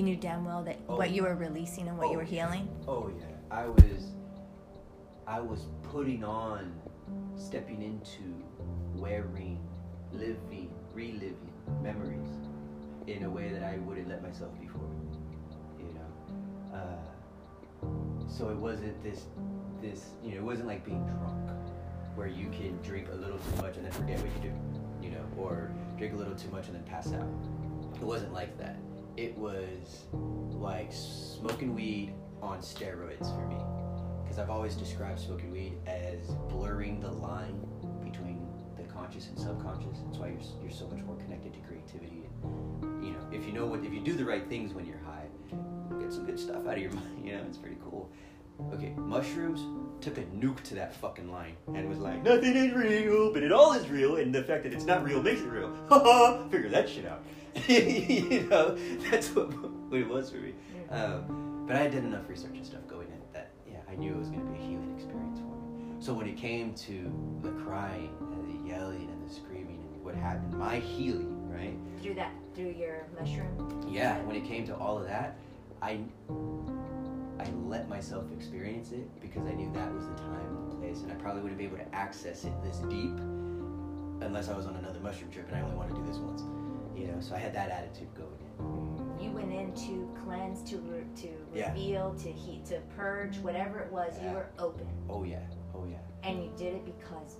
you knew damn well that what you were releasing and what you were healing? Oh, yeah. I was putting on, stepping into, wearing, living, reliving memories in a way that I wouldn't let myself before, you know? So it wasn't this, you know, it wasn't like being drunk, where you can drink a little too much and then forget what you do, you know, or drink a little too much and then pass out. It wasn't like that. It was like smoking weed on steroids for me, because I've always described smoking weed as blurring the line between the conscious and subconscious. That's why you're so much more connected to creativity. And, you know, if you do the right things when you're high, you get some good stuff out of your mind. You know, it's pretty cool. Okay, mushrooms took a nuke to that fucking line and was like, nothing is real, but it all is real, and the fact that it's not real makes it real. Ha! Figure that shit out. You know, that's what it was for me. But I did enough research and stuff going in that, yeah, I knew it was going to be a healing experience for me. So when it came to the crying and the yelling and the screaming and what happened, my healing, right? Through your mushroom? Yeah, when it came to all of that, I let myself experience it because I knew that was the time and the place, and I probably wouldn't be able to access it this deep unless I was on another mushroom trip and I only want to do this once, you know. So I had that attitude going in. You went in to cleanse, to reveal, to heat, to purge, whatever it was. You were open. Oh yeah. And you did it because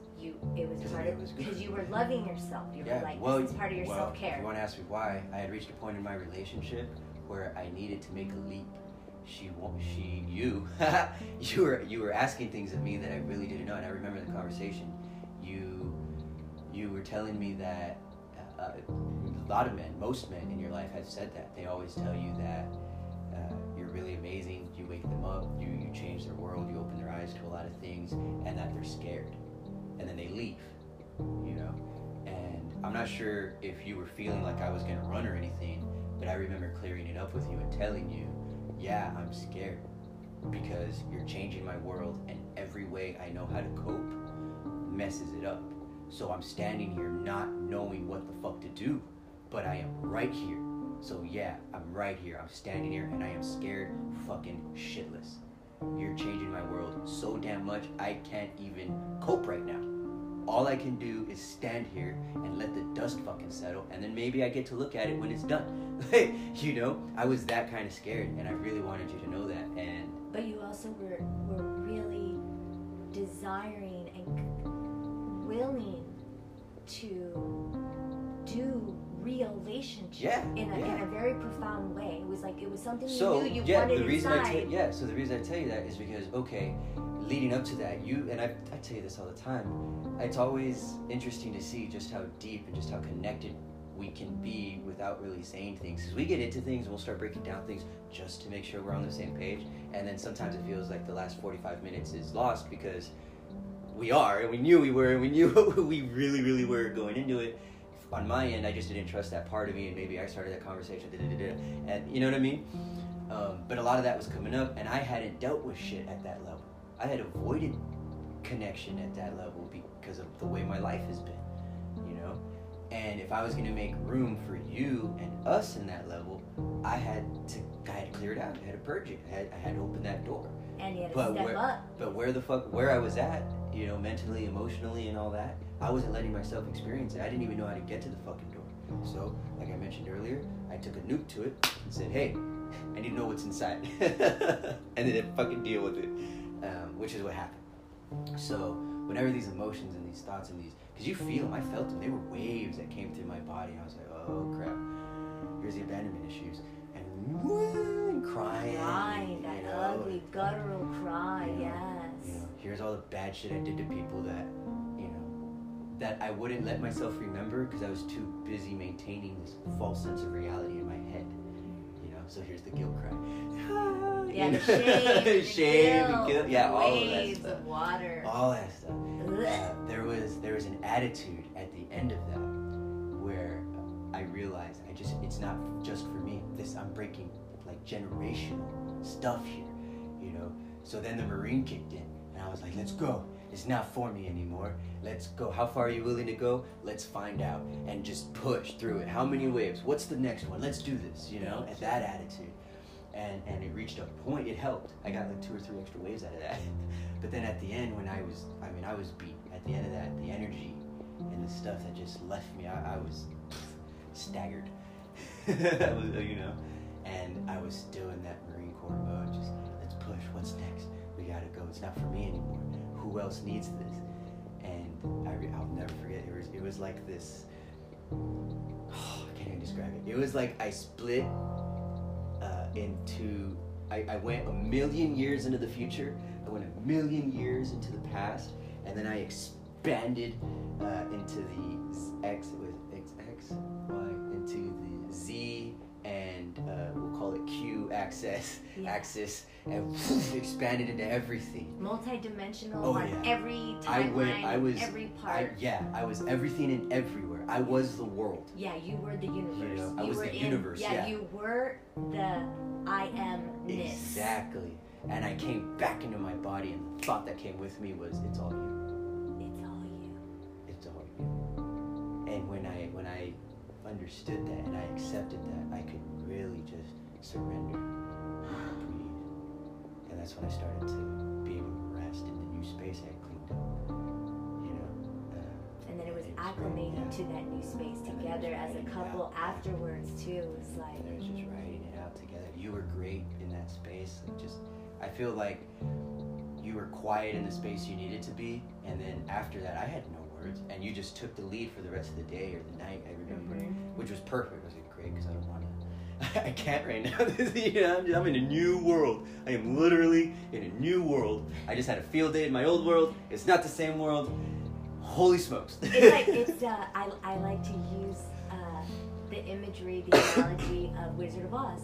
because you were loving yourself. You were like, this is part of your self-care. If you want to ask me why, I had reached a point in my relationship where I needed to make a leap. You were asking things of me that I really didn't know, and I remember the conversation. You were telling me that a lot of men, most men in your life have said that. They always tell you that you're really amazing, you wake them up, you change their world, you open their eyes to a lot of things, and that they're scared. And then they leave, you know? And I'm not sure if you were feeling like I was gonna run or anything, but I remember clearing it up with you and telling you, yeah, I'm scared because you're changing my world, and every way I know how to cope messes it up. So I'm standing here not knowing what the fuck to do, but I am right here. So yeah, I'm right here. I'm standing here and I am scared fucking shitless. You're changing my world so damn much I can't even cope right now. All I can do is stand here and let the dust fucking settle, and then maybe I get to look at it when it's done. You know, I was that kind of scared, and I really wanted you to know that. But you also were really desiring and willing to do relationship in a very profound way. It was like, it was something you knew you wanted inside. So the reason I tell you that is because, okay, leading up to that, I tell you this all the time, it's always interesting to see just how deep and just how connected we can be without really saying things. Because we get into things and we'll start breaking down things just to make sure we're on the same page. And then sometimes it feels like the last 45 minutes is lost because we are, and we knew we were, and we knew what we really, really were going into it. On my end, I just didn't trust that part of me, and maybe I started that conversation, and you know what I mean? But a lot of that was coming up, and I hadn't dealt with shit at that level. I had avoided connection at that level because of the way my life has been, you know? And if I was gonna make room for you and us in that level, I had to clear it out, I had to purge it, I had to open that door. And you had to step up. But where I was at, you know, mentally, emotionally, and all that, I wasn't letting myself experience it. I didn't even know how to get to the fucking door. So, like I mentioned earlier, I took a nuke to it and said, hey, I need to know what's inside. And then fucking deal with it. Which is what happened. So whenever these emotions and these thoughts and these, because you feel them, I felt them, they were waves that came through my body. I was like, oh crap, here's the abandonment issues, and crying, that ugly guttural cry, you know, yes. You know, here's all the bad shit I did to people that, you know, that I wouldn't let myself remember because I was too busy maintaining this false sense of reality in my head. You know, so here's the guilt cry. Yeah, shame, and guilt. Yeah, all of that stuff. Water. All that stuff. There was an attitude at the end of that where I realized it's not just for me. I'm breaking like generational stuff here, you know. So then the Marine kicked in, and I was like, let's go. is not for me anymore. Let's go. How far are you willing to go? Let's find out and just push through it. How many waves? What's the next one? Let's do this, you know, and that attitude. And it reached a point, it helped. I got like 2 or 3 extra waves out of that. But then at the end when I was beat. At the end of that, the energy and the stuff that just left me, I was staggered, you know? And I was still in that Marine Corps mode, just let's push, what's next? We gotta go, it's not for me anymore. Who else needs this? And I'll never forget, it was like this, I can't even describe it. It was like I split into, I went a million years into the future, I went a million years into the past, and then I expanded into the into the Z and we'll call it Q axis, and expanded into everything. Multi-dimensional, every timeline, every part. I was everything and everywhere. I was the world. Yeah, you were the universe. You know, I was the universe. Yeah, you were the I am-ness. Exactly. And I came back into my body, and the thought that came with me was, it's all you. It's all you. It's all you. And when I understood that and I accepted that, I could really just surrender and breathe. And that's when I started to be able to rest in the new space I cleaned up. You know? And then it was acclimating to that new space together as a couple afterwards, too. It's like... And it was just writing it out together. You were great in that space. Like just, I feel like you were quiet in the space you needed to be, and then after that, I had no words, and you just took the lead for the rest of the day or the night, I remember, which was perfect. I was like, great, because I don't want to, I can't right now, you know, I'm in a new world. I am literally in a new world. I just had a field day in my old world. It's not the same world. Holy smokes. It's like, I like to use the imagery, the analogy of Wizard of Oz.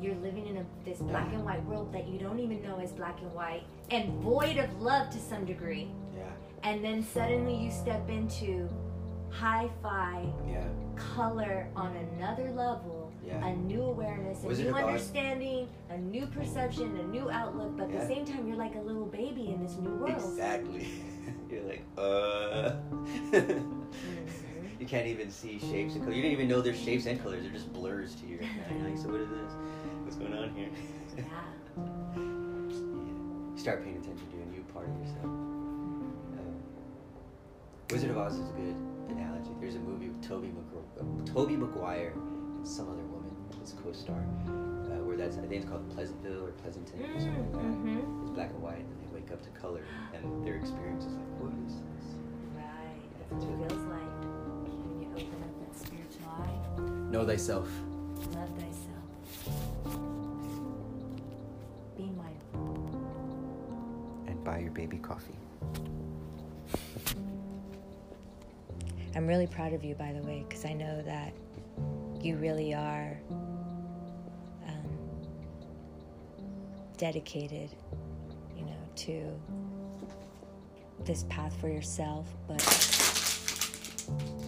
You're living in this black and white world that you don't even know is black and white and void of love to some degree. Yeah. And then suddenly you step into hi-fi, color on another level, a new awareness, a new understanding, a new perception, a new outlook, but at the same time you're like a little baby in this new world. Exactly. You're like, you can't even see shapes and colors. You don't even know there's shapes and colors. They're just blurs to your mind. Like, so what is this? What's going on here? You start paying attention to a new part of yourself. Wizard of Oz is a good analogy. There's a movie with Tobey Maguire and some other woman, his co-star, where that's, I think it's called Pleasantville or Pleasanton or something like that. It's black and white, and then they wake up to color, and their experience is like, what is this? Right. That's what it feels like when you open up that spiritual eye. Know thyself. Love thyself. Be mindful. And buy your baby coffee. I'm really proud of you, by the way, because I know that you really are dedicated, you know, to this path for yourself,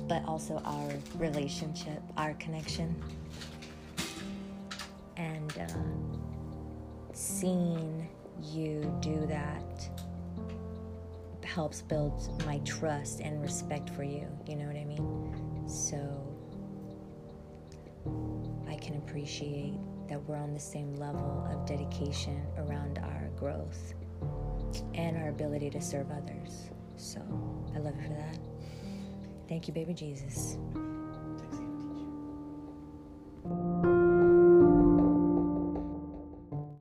but also our relationship, our connection, and seeing you do that helps build my trust and respect for you, you know what I mean? So I can appreciate that we're on the same level of dedication around our growth and our ability to serve others. So I love you for that. Thank you, baby Jesus.